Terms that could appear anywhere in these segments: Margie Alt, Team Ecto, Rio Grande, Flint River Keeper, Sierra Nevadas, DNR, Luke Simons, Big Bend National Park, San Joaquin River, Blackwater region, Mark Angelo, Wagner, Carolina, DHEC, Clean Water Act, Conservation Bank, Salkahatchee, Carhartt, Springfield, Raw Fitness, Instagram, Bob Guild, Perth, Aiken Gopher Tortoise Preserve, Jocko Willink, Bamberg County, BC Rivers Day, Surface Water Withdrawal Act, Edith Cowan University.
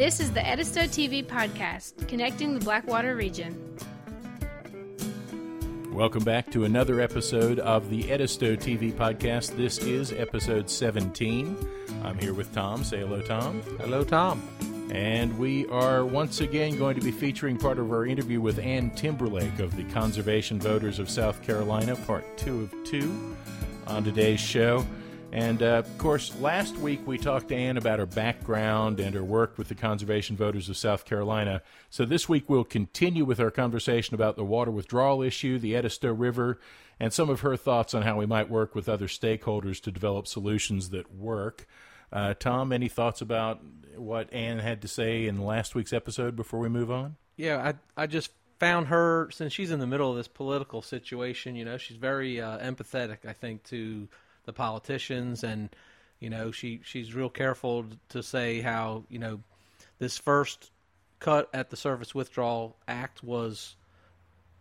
This is the Edisto TV Podcast, connecting the Blackwater region. Welcome back to another episode of the Edisto TV Podcast. This is episode 17. I'm here with Tom. Say hello, Tom. Hello, Tom. And we are once again going to be featuring part of our interview with Ann Timberlake of the Conservation Voters of South Carolina, part 2 of 2, on today's show. And, of course, last week we talked to Ann about her background and her work with the Conservation Voters of South Carolina. So this week we'll continue with our conversation about the water withdrawal issue, the Edisto River, and some of her thoughts on how we might work with other stakeholders to develop solutions that work. Tom, any thoughts about what Ann had to say in last week's episode before we move on? Yeah, I just found her, since she's in the middle of this political situation, you know, she's very empathetic, I think, to the politicians, and you know she's real careful to say how, you know, this first cut at the Surface Withdrawal Act was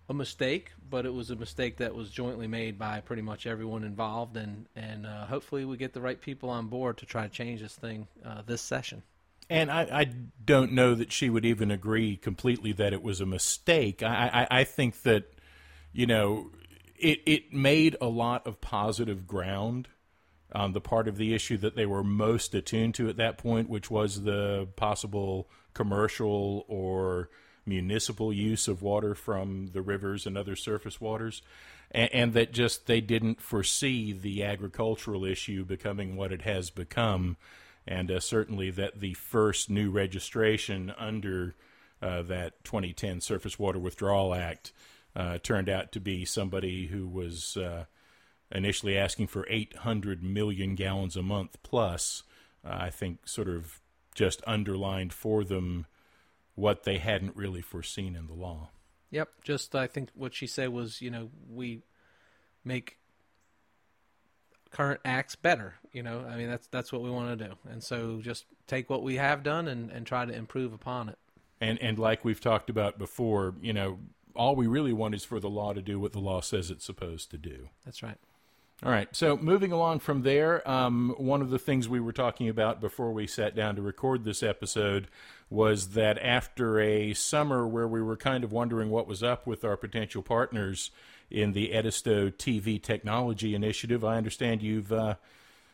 a mistake, but it was a mistake that was jointly made by pretty much everyone involved, and hopefully we get the right people on board to try to change this thing this session. And I don't know that she would even agree completely that it was a mistake. I think that, you know, It made a lot of positive ground on the part of the issue that they were most attuned to at that point, which was the possible commercial or municipal use of water from the rivers and other surface waters, and that just they didn't foresee the agricultural issue becoming what it has become, and certainly that the first new registration under that 2010 Surface Water Withdrawal Act turned out to be somebody who was initially asking for 800 million gallons a month plus. I think sort of just underlined for them what they hadn't really foreseen in the law. Yep. Just, I think what she said was, you know, we make current acts better. You know, I mean, that's what we want to do. And so just take what we have done and try to improve upon it. And like we've talked about before, you know, all we really want is for the law to do what the law says it's supposed to do. That's right. All right. So moving along from there, one of the things we were talking about before we sat down to record this episode was that after a summer where we were kind of wondering what was up with our potential partners in the Edisto TV Technology Initiative, I understand you've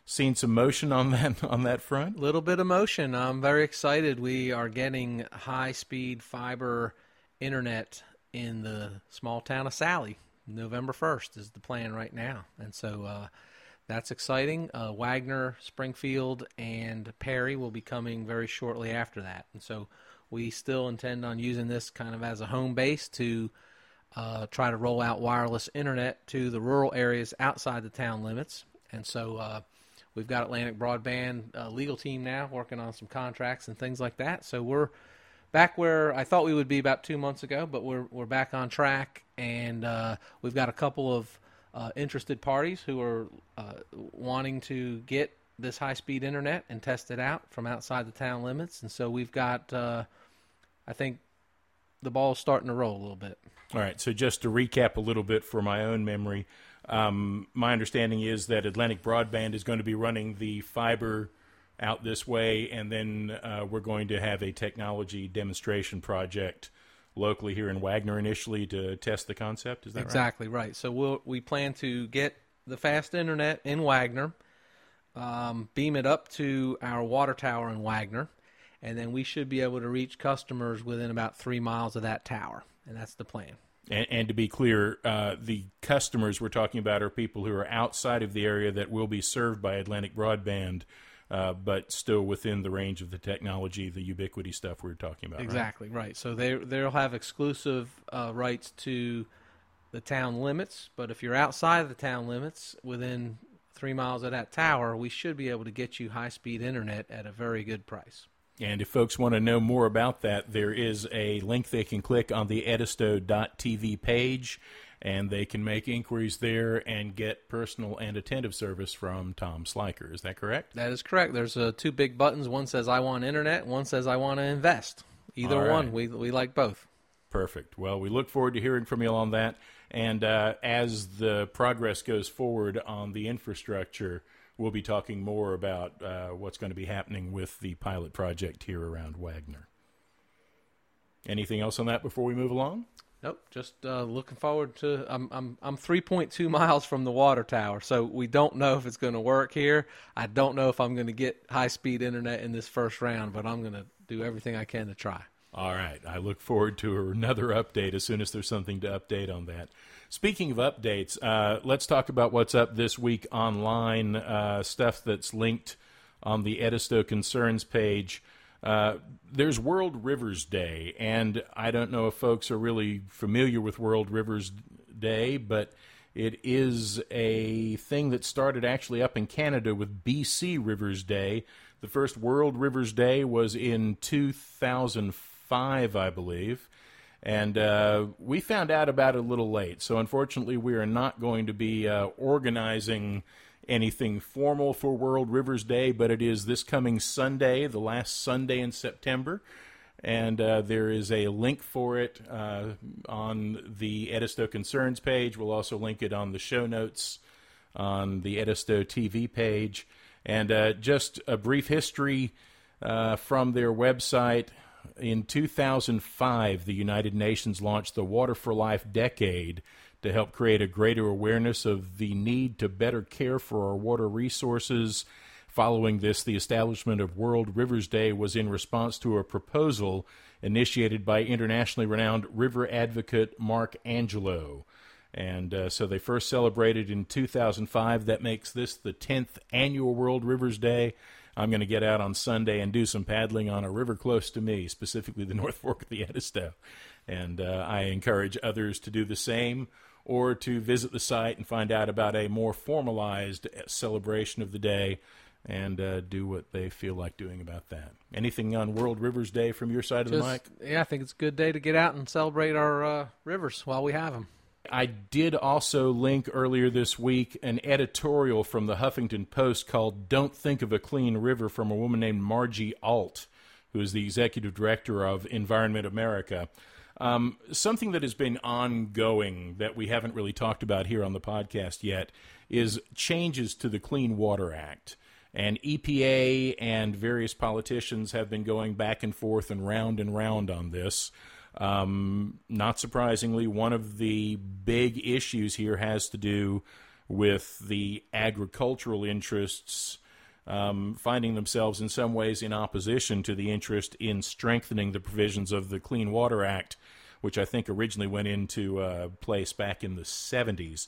seen some motion on that front. A little bit of motion. I'm very excited. We are getting high-speed fiber internet in the small town of Sally. November 1st is the plan right now. And so that's exciting. Wagner, Springfield, and Perry will be coming very shortly after that. And so we still intend on using this kind of as a home base to try to roll out wireless internet to the rural areas outside the town limits. And so we've got Atlantic Broadband legal team now working on some contracts and things like that. So we're back where I thought we would be about 2 months ago, but we're back on track, and we've got a couple of interested parties who are wanting to get this high-speed internet and test it out from outside the town limits, and so we've got, I think, the ball's starting to roll a little bit. All right, so just to recap a little bit for my own memory, my understanding is that Atlantic Broadband is going to be running the fiber out this way, and then we're going to have a technology demonstration project locally here in Wagner initially to test the concept. Is that right? Exactly right. So we plan to get the fast internet in Wagner, beam it up to our water tower in Wagner, and then we should be able to reach customers within about 3 miles of that tower, and that's the plan. And to be clear, the customers we're talking about are people who are outside of the area that will be served by Atlantic Broadband, but still within the range of the technology, the ubiquity stuff we were talking about. Exactly, right. So they'll have exclusive rights to the town limits, but if you're outside of the town limits, within 3 miles of that tower, we should be able to get you high-speed internet at a very good price. And if folks want to know more about that, there is a link they can click on the edisto.tv page, and they can make inquiries there and get personal and attentive service from Tom Slyker. Is that correct? That is correct. There's two big buttons. One says, I want internet. One says, I want to invest. Either right. One. We like both. Perfect. Well, we look forward to hearing from you on that. And as the progress goes forward on the infrastructure, we'll be talking more about what's going to be happening with the pilot project here around Wagner. Anything else on that before we move along? Nope, just looking forward to. I'm 3.2 miles from the water tower, so we don't know if it's going to work here. I don't know if I'm going to get high-speed internet in this first round, but I'm going to do everything I can to try. All right, I look forward to another update as soon as there's something to update on that. Speaking of updates, let's talk about what's up this week online, stuff that's linked on the Edisto Concerns page. There's World Rivers Day, and I don't know if folks are really familiar with World Rivers Day, but it is a thing that started actually up in Canada with BC Rivers Day. The first World Rivers Day was in 2005, I believe, and we found out about it a little late, so unfortunately we are not going to be organizing anything formal for World Rivers Day, but it is this coming Sunday, the last Sunday in September, and there is a link for it on the Edisto Concerns page. We'll also link it on the show notes on the Edisto TV page. And just a brief history from their website. In 2005, the United Nations launched the Water for Life Decade to help create a greater awareness of the need to better care for our water resources. Following this, the establishment of World Rivers Day was in response to a proposal initiated by internationally renowned river advocate Mark Angelo. And so they first celebrated in 2005. That makes this the 10th annual World Rivers Day. I'm going to get out on Sunday and do some paddling on a river close to me, specifically the North Fork of the Edisto. And I encourage others to do the same, or to visit the site and find out about a more formalized celebration of the day and do what they feel like doing about that. Anything on World Rivers Day from your side of the mic? Yeah, I think it's a good day to get out and celebrate our rivers while we have them. I did also link earlier this week an editorial from the Huffington Post called Don't Think of a Clean River from a woman named Margie Alt, who is the executive director of Environment America. Something that has been ongoing that we haven't really talked about here on the podcast yet is changes to the Clean Water Act. And EPA and various politicians have been going back and forth and round on this. Not surprisingly, one of the big issues here has to do with the agricultural interests finding themselves in some ways in opposition to the interest in strengthening the provisions of the Clean Water Act, which I think originally went into place back in the 70s.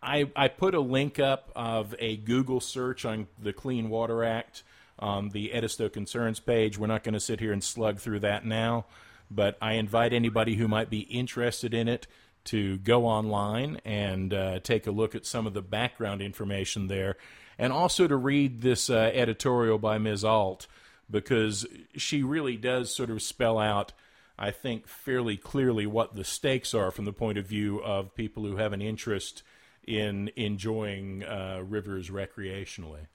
I put a link up of a Google search on the Clean Water Act on the Edisto Concerns page. We're not going to sit here and slug through that now, but I invite anybody who might be interested in it to go online and take a look at some of the background information there. And also to read this editorial by Ms. Alt, because she really does sort of spell out, I think, fairly clearly what the stakes are from the point of view of people who have an interest in enjoying rivers recreationally.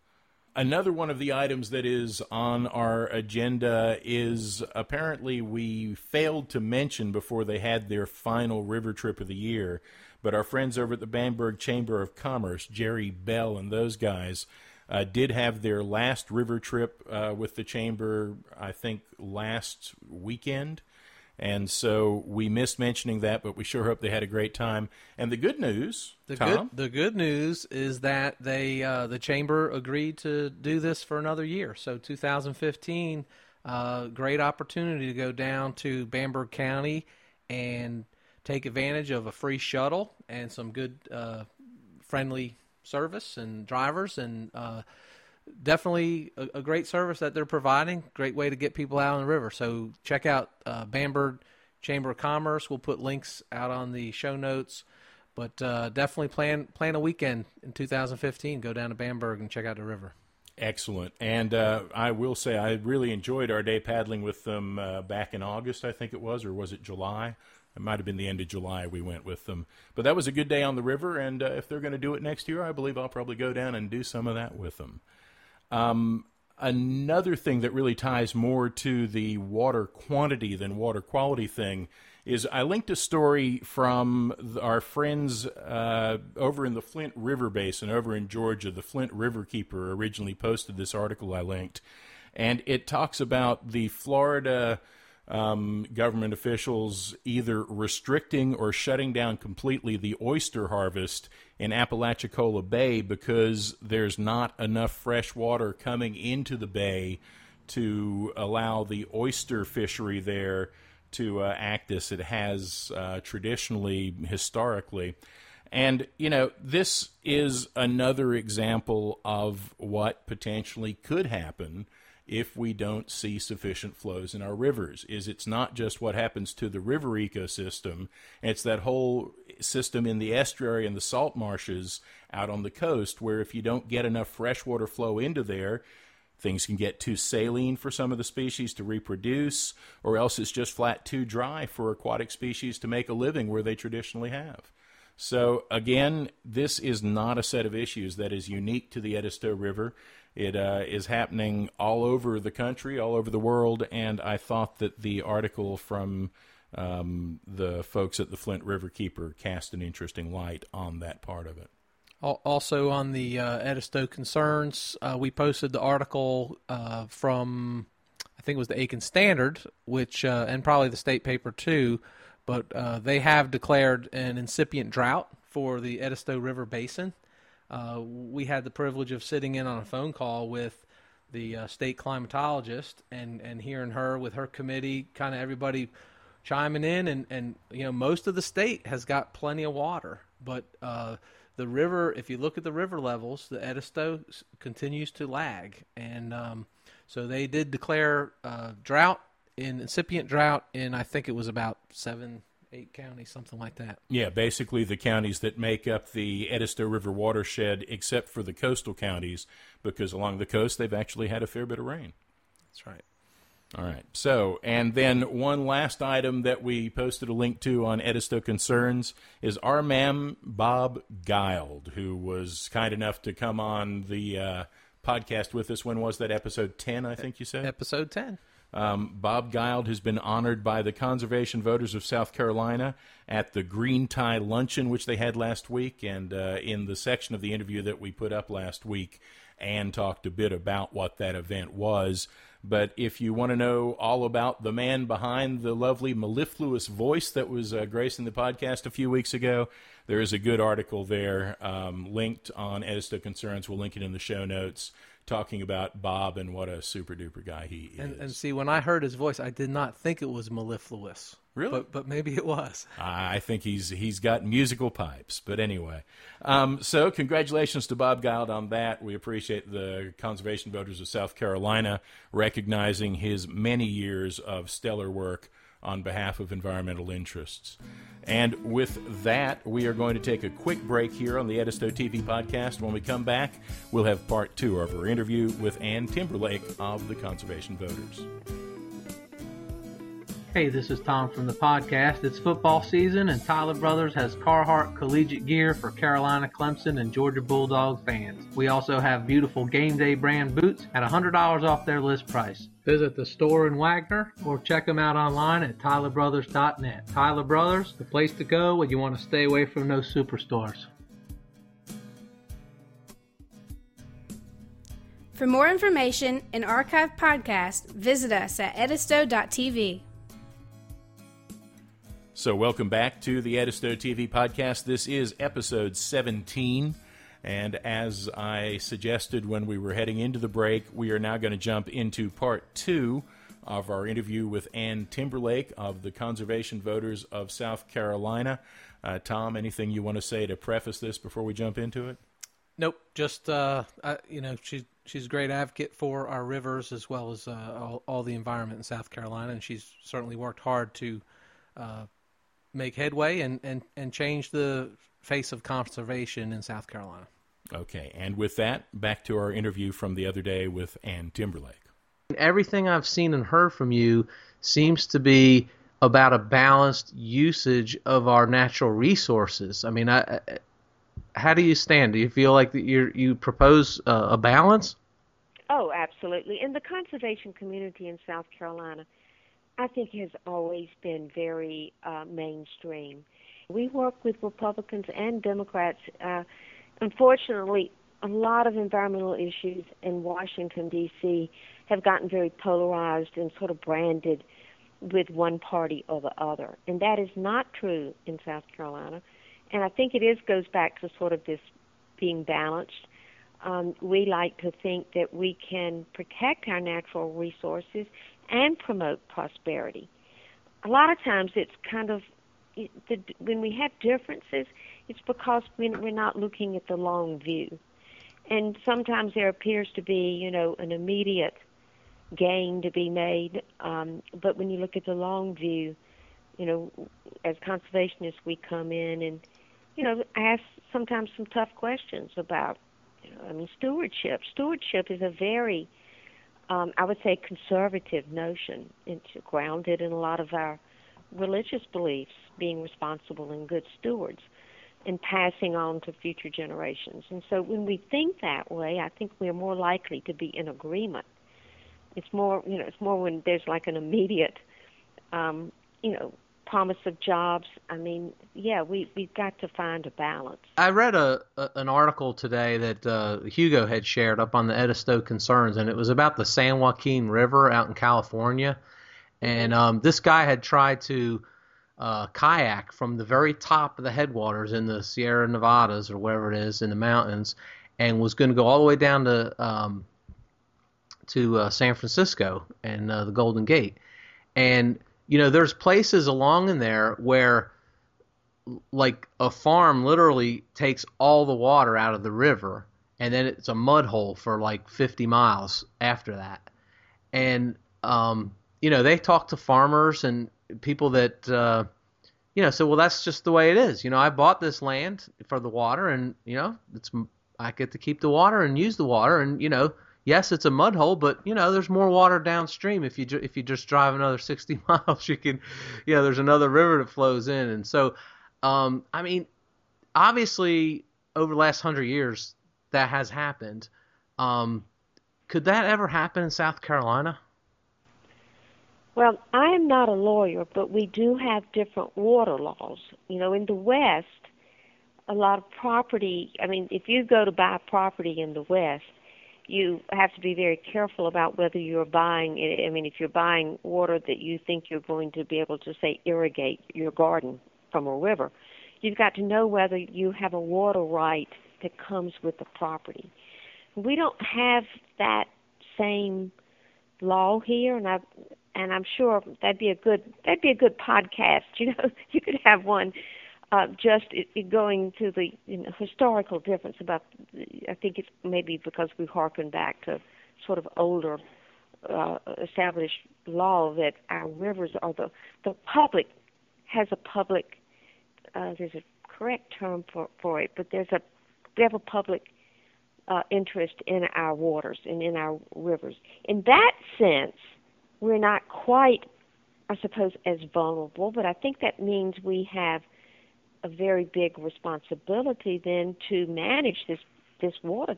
Another one of the items that is on our agenda is apparently we failed to mention before they had their final river trip of the year, but our friends over at the Bamberg Chamber of Commerce, Jerry Bell and those guys, did have their last river trip with the chamber, I think, last weekend. And so we missed mentioning that, but we sure hope they had a great time. And the good news, Tom? The good news is that they the chamber agreed to do this for another year. So 2015, great opportunity to go down to Bamberg County and take advantage of a free shuttle and some good friendly service and drivers, and definitely a great service that they're providing, great way to get people out on the river. So check out Bamberg Chamber of Commerce. We'll put links out on the show notes, but definitely plan a weekend in 2015. Go down to Bamberg and check out the river. Excellent. And I will say I really enjoyed our day paddling with them back in August, I think it was, or was it July? It might have been the end of July we went with them. But that was a good day on the river, and if they're going to do it next year, I believe I'll probably go down and do some of that with them. Another thing that really ties more to the water quantity than water quality thing is I linked a story from our friends over in the Flint River Basin, over in Georgia. The Flint River Keeper originally posted this article I linked, and it talks about the Florida government officials either restricting or shutting down completely the oyster harvest in Apalachicola Bay because there's not enough fresh water coming into the bay to allow the oyster fishery there to act as it has traditionally, historically. And, you know, this is another example of what potentially could happen if we don't see sufficient flows in our rivers. Is it's not just what happens to the river ecosystem, it's that whole system in the estuary and the salt marshes out on the coast, where if you don't get enough freshwater flow into there, things can get too saline for some of the species to reproduce, or else it's just flat too dry for aquatic species to make a living where they traditionally have. So again, this is not a set of issues that is unique to the Edisto River. It is happening all over the country, all over the world, and I thought that the article from the folks at the Flint River Keeper cast an interesting light on that part of it. Also on the Edisto concerns, we posted the article from, I think it was the Aiken Standard, which and probably the state paper too, but they have declared an incipient drought for the Edisto River Basin. We had the privilege of sitting in on a phone call with the state climatologist and hearing her with her committee, kind of everybody chiming in, and you know, most of the state has got plenty of water, but the river, if you look at the river levels, the Edisto continues to lag, and so they did declare drought, an incipient drought, in I think it was about 7-8 counties, something like that. Yeah, basically the counties that make up the Edisto River watershed, except for the coastal counties, because along the coast they've actually had a fair bit of rain. That's right. All right. So, and then one last item that we posted a link to on Edisto Concerns is our man, Bob Guild, who was kind enough to come on the podcast with us. When was that? Episode 10, I think you said? Episode 10. Bob Guild has been honored by the Conservation Voters of South Carolina at the Green Tie Luncheon, which they had last week, and in the section of the interview that we put up last week, Ann talked a bit about what that event was. But if you want to know all about the man behind the lovely mellifluous voice that was gracing the podcast a few weeks ago, there is a good article there linked on Edisto Concerns. We'll link it in the show notes, talking about Bob and what a super-duper guy he is. And see, when I heard his voice, I did not think it was mellifluous. Really? But maybe it was. I think he's got musical pipes. But anyway, so congratulations to Bob Guild on that. We appreciate the Conservation Voters of South Carolina recognizing his many years of stellar work on behalf of environmental interests. And with that, we are going to take a quick break here on the Edisto TV podcast. When we come back, we'll have part two of our interview with Ann Timberlake of the Conservation Voters. Hey, this is Tom from the podcast. It's football season, and Tyler Brothers has Carhartt collegiate gear for Carolina, Clemson, and Georgia Bulldog fans. We also have beautiful game day brand boots at $100 off their list price. Visit the store in Wagner or check them out online at tylerbrothers.net. Tyler Brothers, the place to go when you want to stay away from those superstores. For more information and archived podcasts, visit us at edisto.tv. So welcome back to the Edisto TV podcast. This is episode 17, and as I suggested when we were heading into the break, we are now going to jump into part two of our interview with Ann Timberlake of the Conservation Voters of South Carolina. Tom, anything you want to say to preface this before we jump into it? Nope. Just, you know, she's a great advocate for our rivers as well as all the environment in South Carolina, and she's certainly worked hard to make headway and change the face of conservation in South Carolina. Okay, and with that, back to our interview from the other day with Ann Timberlake. Everything I've seen and heard from you seems to be about a balanced usage of our natural resources. I mean, how do you stand? Do you feel like that you propose a balance? Oh, absolutely. In the conservation community in South Carolina, I think has always been very mainstream. We work with Republicans and Democrats. Unfortunately, a lot of environmental issues in Washington, D.C. have gotten very polarized and sort of branded with one party or the other. And that is not true in South Carolina. And I think it is goes back to sort of this being balanced. We like to think that we can protect our natural resources and promote prosperity. A lot of times it's kind of, when we have differences, it's because we're not looking at the long view. And sometimes there appears to be, you know, an immediate gain to be made. But when you look at the long view, you know, as conservationists, we come in and, you know, ask sometimes some tough questions about, you know, I mean, stewardship. Stewardship is a very, I would say, conservative notion. It's grounded in a lot of our religious beliefs, being responsible and good stewards, and passing on to future generations. And so when we think that way, I think we're more likely to be in agreement. It's more, you know, it's more when there's like an immediate, you know, promise of jobs. I mean, yeah, we've got to find a balance. I read an article today that Hugo had shared up on the Edisto Concerns, and it was about the San Joaquin River out in California. And this guy had tried to kayak from the very top of the headwaters in the Sierra Nevadas or wherever it is in the mountains, and was going to go all the way down to San Francisco and the Golden Gate. And you know, there's places along in there where, like, a farm literally takes all the water out of the river, and then it's a mud hole for like 50 miles after that. And you know, they talk to farmers and people that, you know, so, well, that's just the way it is. You know, I bought this land for the water, and, you know, I get to keep the water and use the water. And, you know, yes, it's a mud hole, but, you know, there's more water downstream. If you just drive another 60 miles, you can, you know, there's another river that flows in. And so, I mean, obviously, over the last 100 years, that has happened. Could that ever happen in South Carolina? Well, I am not a lawyer, but we do have different water laws. You know, in the West, a lot of property, I mean, if you go to buy property in the West, you have to be very careful about whether you're buying, I mean, if you're buying water that you think you're going to be able to, say, irrigate your garden from a river, you've got to know whether you have a water right that comes with the property. We don't have that same law here, and I'm sure that'd be a good podcast. You know, you could have one just going to the, you know, historical difference about. I think it's maybe because we harken back to sort of older established law that our rivers are the public has a public. There's a correct term for it, but we have a public interest in our waters and in our rivers. In that sense, we're not quite, I suppose, as vulnerable, but I think that means we have a very big responsibility then to manage this water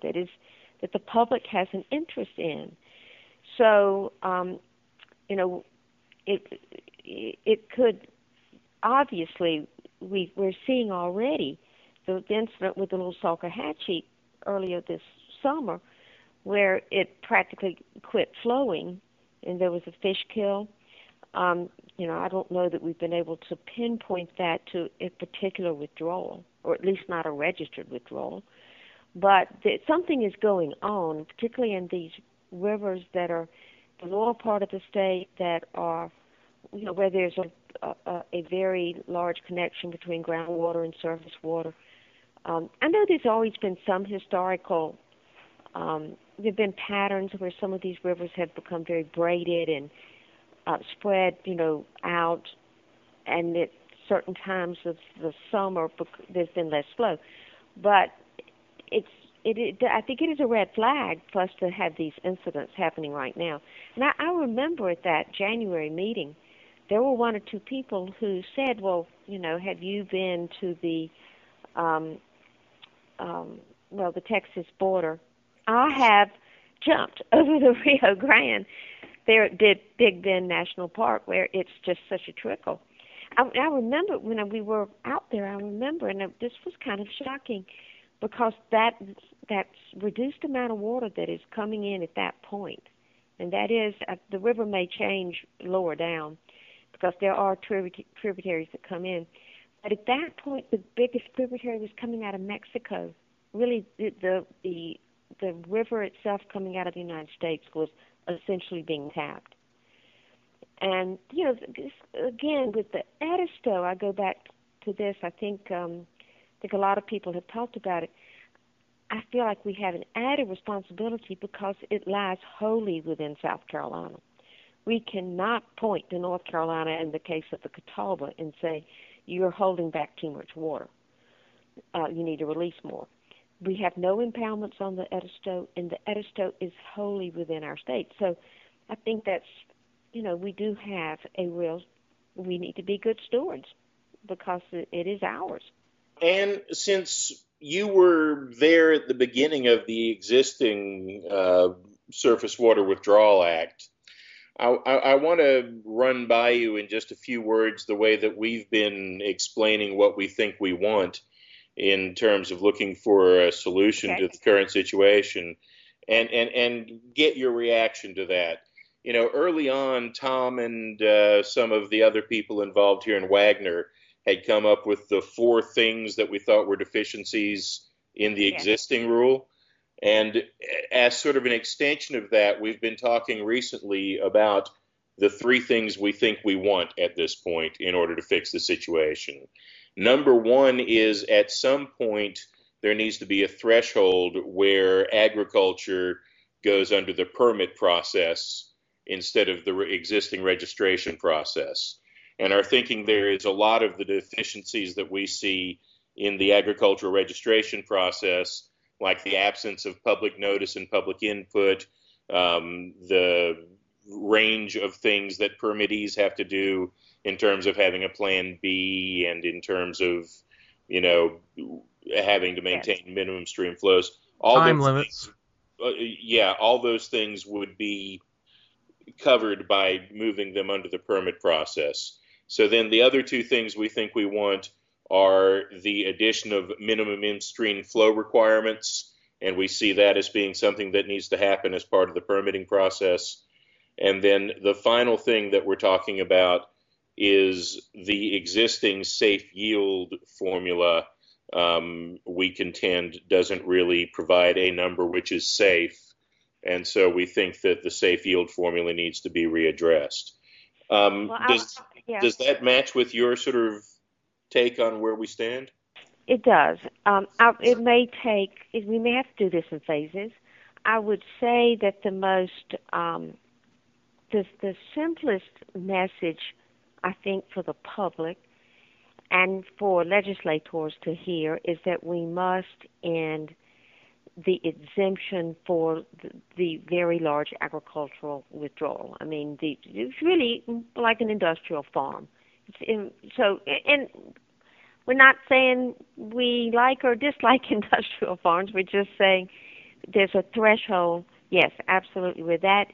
that the public has an interest in. So, you know, it could, obviously, we're seeing already the incident with the Little Salkahatchee earlier this summer, where it practically quit flowing, and there was a fish kill. You know, I don't know that we've been able to pinpoint that to a particular withdrawal, or at least not a registered withdrawal. But something is going on, particularly in these rivers that are the lower part of the state, that are, you know, where there's a very large connection between groundwater and surface water. I know there's always been some historical. There have been patterns where some of these rivers have become very braided and spread, you know, out, and at certain times of the summer there's been less flow. But I think it is a red flag for us to have these incidents happening right now. And I remember at that January meeting, there were one or two people who said, well, you know, have you been to the Texas border? I have jumped over the Rio Grande there at Big Bend National Park, where it's just such a trickle. I remember when we were out there, and this was kind of shocking, because that reduced amount of water that is coming in at that point, and that is, the river may change lower down, because there are tributaries that come in. But at that point, the biggest tributary was coming out of Mexico. Really, the river itself coming out of the United States was essentially being tapped. And, you know, again, with the Edisto, I go back to this. I think a lot of people have talked about it. I feel like we have an added responsibility because it lies wholly within South Carolina. We cannot point to North Carolina in the case of the Catawba and say, you're holding back too much water. You need to release more. We have no impoundments on the Edisto, and the Edisto is wholly within our state. So I think that's, you know, we do have we need to be good stewards because it is ours. And since you were there at the beginning of the existing Surface Water Withdrawal Act, I want to run by you in just a few words the way that we've been explaining what we think we want in terms of looking for a solution to the current situation, and get your reaction to that. You know, early on, Tom and some of the other people involved here in Wagner had come up with the four things that we thought were deficiencies in the existing rule. And as sort of an extension of that, we've been talking recently about the three things we think we want at this point in order to fix the situation. Number one is, at some point, there needs to be a threshold where agriculture goes under the permit process instead of the existing registration process. And our thinking there is a lot of the deficiencies that we see in the agricultural registration process, like the absence of public notice and public input, the range of things that permittees have to do in terms of having a plan B and in terms of, you know, having to maintain minimum stream flows. Time limits. All those things would be covered by moving them under the permit process. So then the other two things we think we want are the addition of minimum in-stream flow requirements, and we see that as being something that needs to happen as part of the permitting process. And then the final thing that we're talking about is the existing safe yield formula, we contend, doesn't really provide a number which is safe, and so we think that the safe yield formula needs to be readdressed. Does that match with your sort of take on where we stand? It does. We may have to do this in phases. I would say that the most, the simplest message, I think, for the public and for legislators to hear is that we must end the exemption for the very large agricultural withdrawal. I mean, it's really like an industrial farm. And we're not saying we like or dislike industrial farms. We're just saying there's a threshold. Yes, absolutely. With that,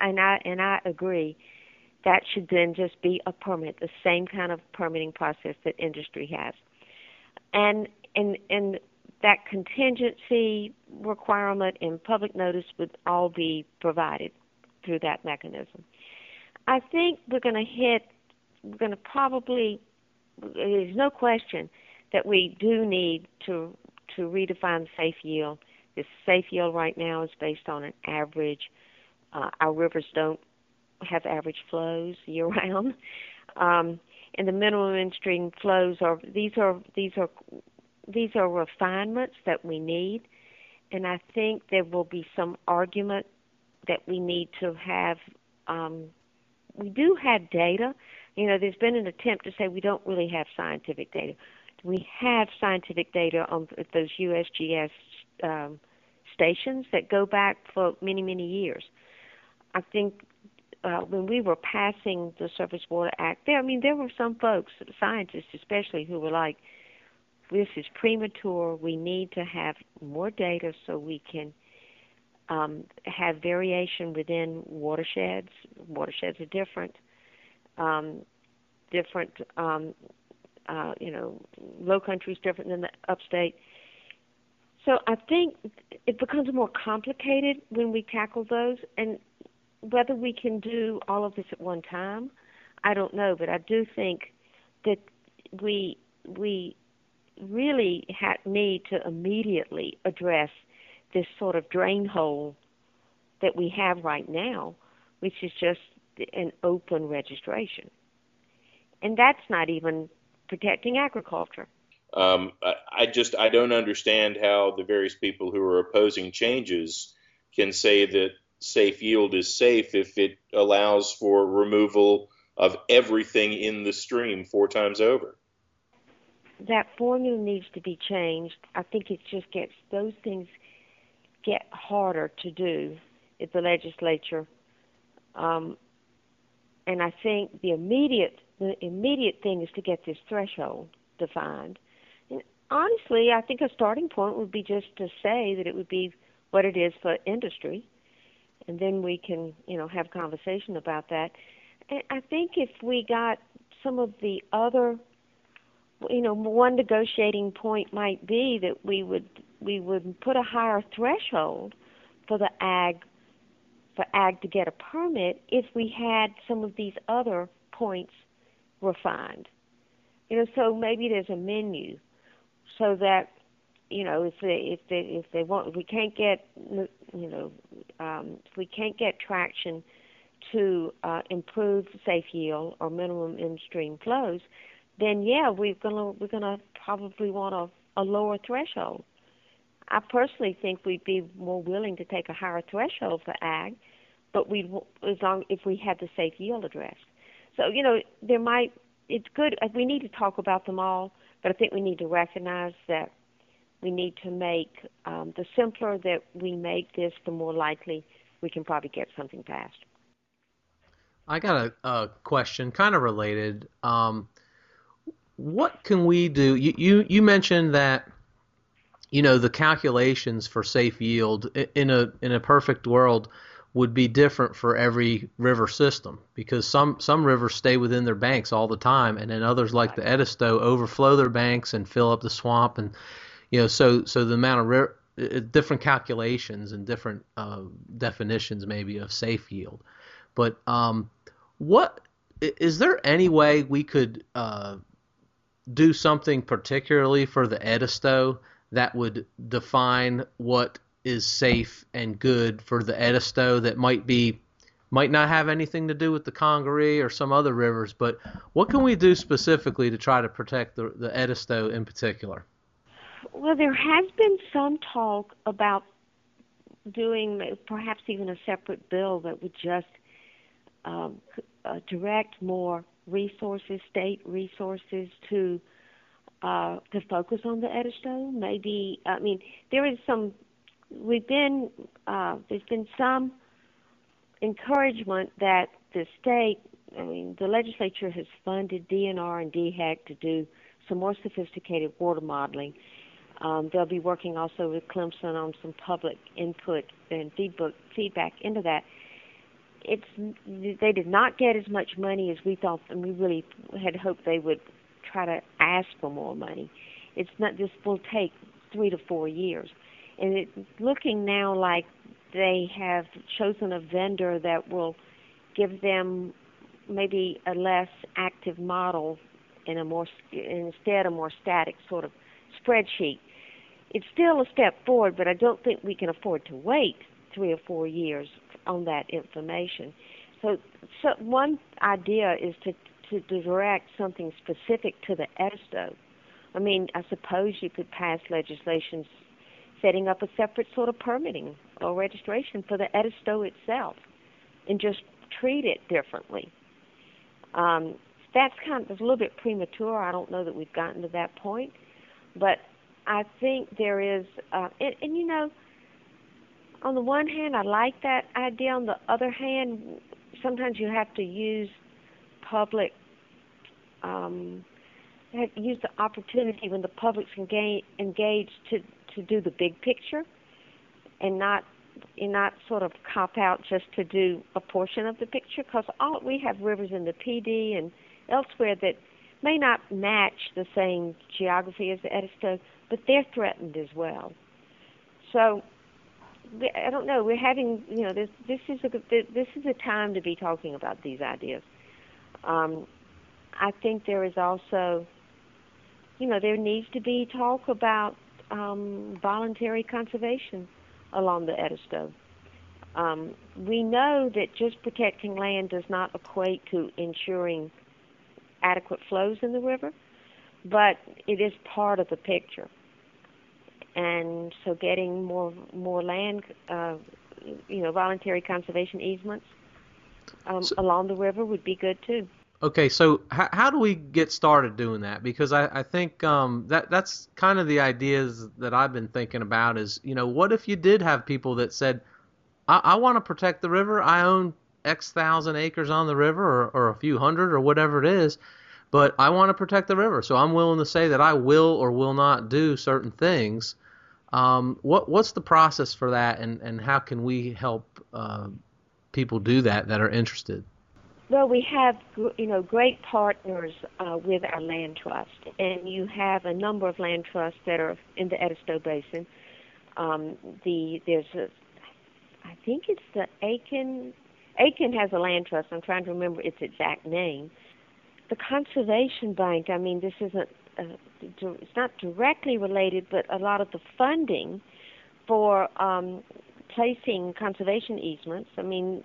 and I agree. That should then just be a permit, the same kind of permitting process that industry has, and that contingency requirement and public notice would all be provided through that mechanism. I think we're going to probably, there's no question that we do need to redefine safe yield. This safe yield right now is based on an average. Our rivers don't have average flows year-round, and the minimum in-stream flows are refinements that we need. And I think there will be some argument that we need to have. We do have data. You know, there's been an attempt to say we don't really have scientific data. We have scientific data on those USGS stations that go back for many, many years. I think when we were passing the Surface Water Act, there were some folks, scientists especially, who were like, this is premature. We need to have more data so we can have variation within watersheds. Watersheds are different. Low country's different than the upstate. So I think it becomes more complicated when we tackle those, and whether we can do all of this at one time, I don't know, but I do think that we really need to immediately address this sort of drain hole that we have right now, which is just an open registration. And that's not even protecting agriculture. I don't understand how the various people who are opposing changes can say that safe yield is safe if it allows for removal of everything in the stream 4 times over. That formula needs to be changed. I think it just gets, those things get harder to do at the legislature. And I think the immediate thing is to get this threshold defined. And honestly, I think a starting point would be just to say that it would be what it is for industry. And then we can, have a conversation about that. And I think if we got some of the other, one negotiating point might be that we would put a higher threshold for the ag to get a permit if we had some of these other points refined. So maybe there's a menu so that if we can't get traction to improve safe yield or minimum in-stream flows, then we're gonna probably want a lower threshold. I personally think we'd be more willing to take a higher threshold for ag, but if we had the safe yield addressed. So it's good. We need to talk about them all, but I think we need to recognize that we need to make the simpler that we make this, the more likely we can probably get something passed. I got a question, kind of related. What can we do? You mentioned that the calculations for safe yield in a perfect world would be different for every river system, because some rivers stay within their banks all the time, and then others like the Edisto overflow their banks and fill up the swamp, and so the amount of different calculations and different definitions maybe of safe yield. But what is there any way we could do something particularly for the Edisto that would define what is safe and good for the Edisto that might not have anything to do with the Congaree or some other rivers? But what can we do specifically to try to protect the Edisto in particular? Well, there has been some talk about doing perhaps even a separate bill that would just direct more resources, state resources, to focus on the Edisto. There's been some encouragement that the state, the legislature has funded DNR and DHEC to do some more sophisticated water modeling. They'll be working also with Clemson on some public input and feedback into that. They did not get as much money as we thought, and we really had hoped they would try to ask for more money. This will take 3 to 4 years, and it's looking now like they have chosen a vendor that will give them maybe a less active model and instead a more static sort of spreadsheet. It's still a step forward, but I don't think we can afford to wait 3 or 4 years on that information. So one idea is to direct something specific to the Edisto. I suppose you could pass legislation setting up a separate sort of permitting or registration for the Edisto itself and just treat it differently. That's a little bit premature. I don't know that we've gotten to that point, but I think there is, on the one hand, I like that idea. On the other hand, sometimes you have to use use the opportunity when the public's engaged to do the big picture and not and not sort of cop out just to do a portion of the picture, because we have rivers in the PD and elsewhere that may not match the same geography as the Edisto, but they're threatened as well. So I don't know. We're having, you know, this is a time to be talking about these ideas. I think there is also, you know, there needs to be talk about voluntary conservation along the Edisto. We know that just protecting land does not equate to ensuring adequate flows in the river, but it is part of the picture. And so getting more land, you know, voluntary conservation easements along the river would be good too. Okay, so how do we get started doing that? Because I think that's kind of the ideas that I've been thinking about is, you know, what if you did have people that said, I want to protect the river, I own X thousand acres on the river or a few hundred or whatever it is, but I want to protect the river, so I'm willing to say that I will or will not do certain things. What's the process for that, and how can we help people do that are interested? Well, we have, you know, great partners with our land trust, and you have a number of land trusts that are in the Edisto Basin. I think it's the Aiken. Aiken has a land trust. I'm trying to remember its exact name. The Conservation Bank. I mean, this isn't. It's not directly related, but a lot of the funding for placing conservation easements. I mean.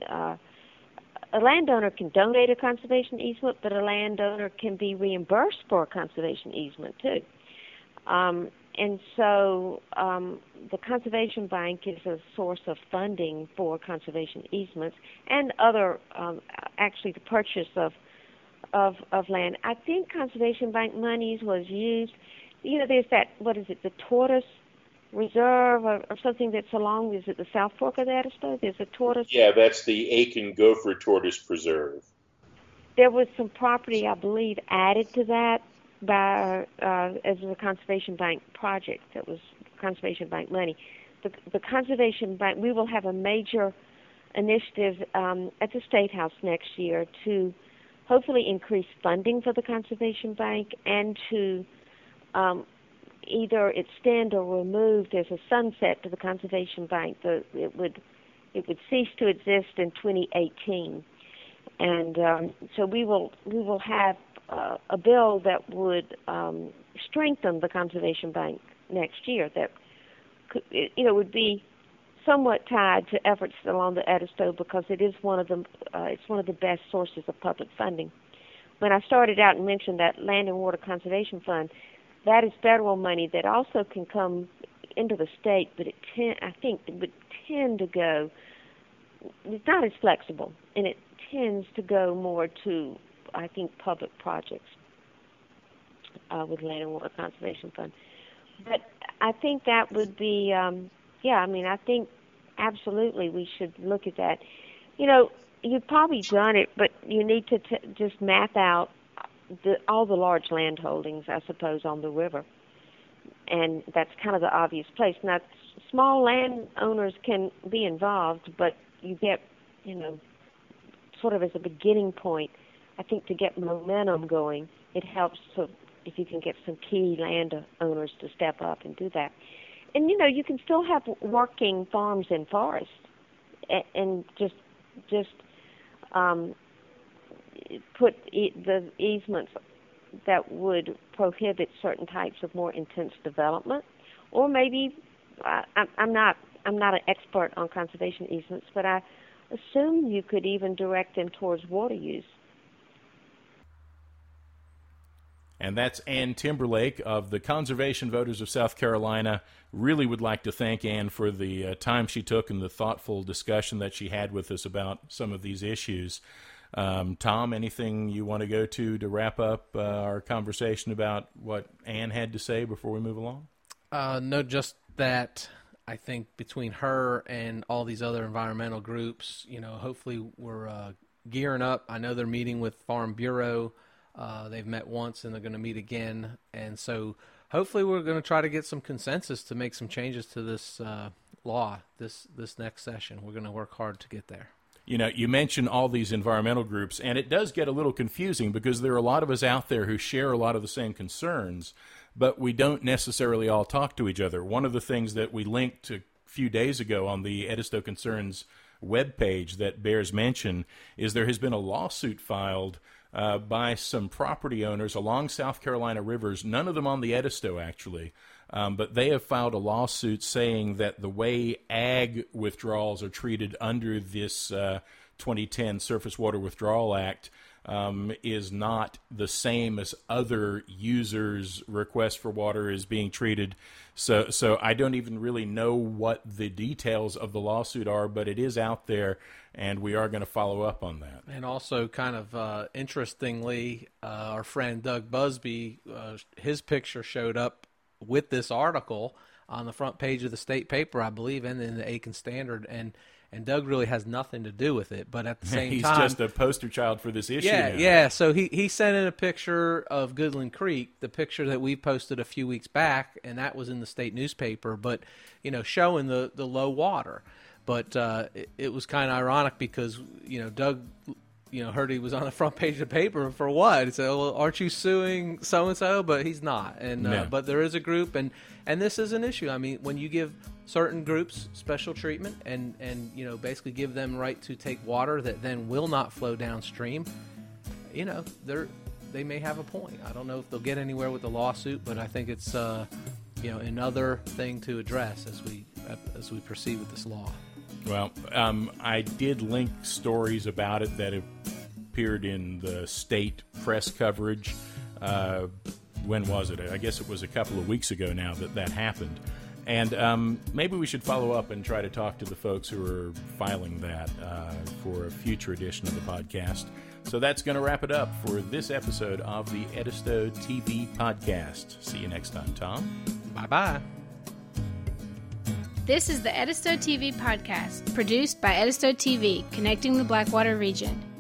A landowner can donate a conservation easement, but a landowner can be reimbursed for a conservation easement, too. And so the Conservation Bank is a source of funding for conservation easements and other, actually the purchase of land. I think Conservation Bank monies was used, you know, there's that, the Tortoise Reserve or something that's along, is it the South Fork of the Edisto? There's a tortoise. Yeah, that's the Aiken Gopher Tortoise Preserve. There was some property, I believe, added to that by as a Conservation Bank project that was Conservation Bank money. The Conservation Bank, we will have a major initiative at the State House next year to hopefully increase funding for the Conservation Bank and to either extend or remove. There's a sunset to the Conservation Bank. It would cease to exist in 2018, and so we will have a bill that would strengthen the Conservation Bank next year. That could, you know, would be somewhat tied to efforts along the Edisto because it is one of the best sources of public funding. When I started out and mentioned that Land and Water Conservation Fund. That is federal money that also can come into the state, but it would tend to go, it's not as flexible, and it tends to go more to, I think, public projects with Land and Water Conservation Fund. But I think that would be, I think absolutely we should look at that. You know, you've probably done it, but you need to just map out all the large land holdings, I suppose, on the river. And that's kind of the obvious place. Now, small landowners can be involved, but you get, you know, sort of as a beginning point, I think to get momentum going, it helps if you can get some key landowners to step up and do that. And, you know, you can still have working farms and forests and just put the easements that would prohibit certain types of more intense development, or maybe I'm not an expert on conservation easements, but I assume you could even direct them towards water use. And that's Ann Timberlake of the Conservation Voters of South Carolina. Really would like to thank Ann for the time she took and the thoughtful discussion that she had with us about some of these issues. Tom, anything you want to go to wrap up our conversation about what Ann had to say before we move along? No, just that I think between her and all these other environmental groups, you know, hopefully we're gearing up. I know they're meeting with Farm Bureau. They've met once and they're going to meet again. And so hopefully we're going to try to get some consensus to make some changes to this law this next session. We're going to work hard to get there. You know, you mentioned all these environmental groups, and it does get a little confusing because there are a lot of us out there who share a lot of the same concerns, but we don't necessarily all talk to each other. One of the things that we linked a few days ago on the Edisto Concerns webpage that bears mention is there has been a lawsuit filed by some property owners along South Carolina rivers, none of them on the Edisto actually, but they have filed a lawsuit saying that the way ag withdrawals are treated under this 2010 Surface Water Withdrawal Act is not the same as other users' requests for water is being treated. So I don't even really know what the details of the lawsuit are, but it is out there, and we are going to follow up on that. And also, kind of interestingly, our friend Doug Busby, his picture showed up with this article on the front page of the state paper, I believe, and in the Aiken Standard, and Doug really has nothing to do with it, but at the same time, he's just a poster child for this issue. Yeah. So he sent in a picture of Goodland Creek, the picture that we posted a few weeks back, and that was in the state newspaper, but showing the low water. But it was kind of ironic because Doug heard he was on the front page of the paper, and for what? So, well, aren't you suing so-and-so? But he's not. But there is a group, and this is an issue. I mean, when you give certain groups special treatment and basically give them right to take water that then will not flow downstream, they may have a point. I don't know if they'll get anywhere with the lawsuit, but I think it's another thing to address as we proceed with this law. Well, I did link stories about it that appeared in the state press coverage. When was it? I guess it was a couple of weeks ago now that happened. And maybe we should follow up and try to talk to the folks who are filing that for a future edition of the podcast. So that's going to wrap it up for this episode of the Edisto TV Podcast. See you next time, Tom. Bye-bye. This is the Edisto TV Podcast, produced by Edisto TV, connecting the Blackwater region.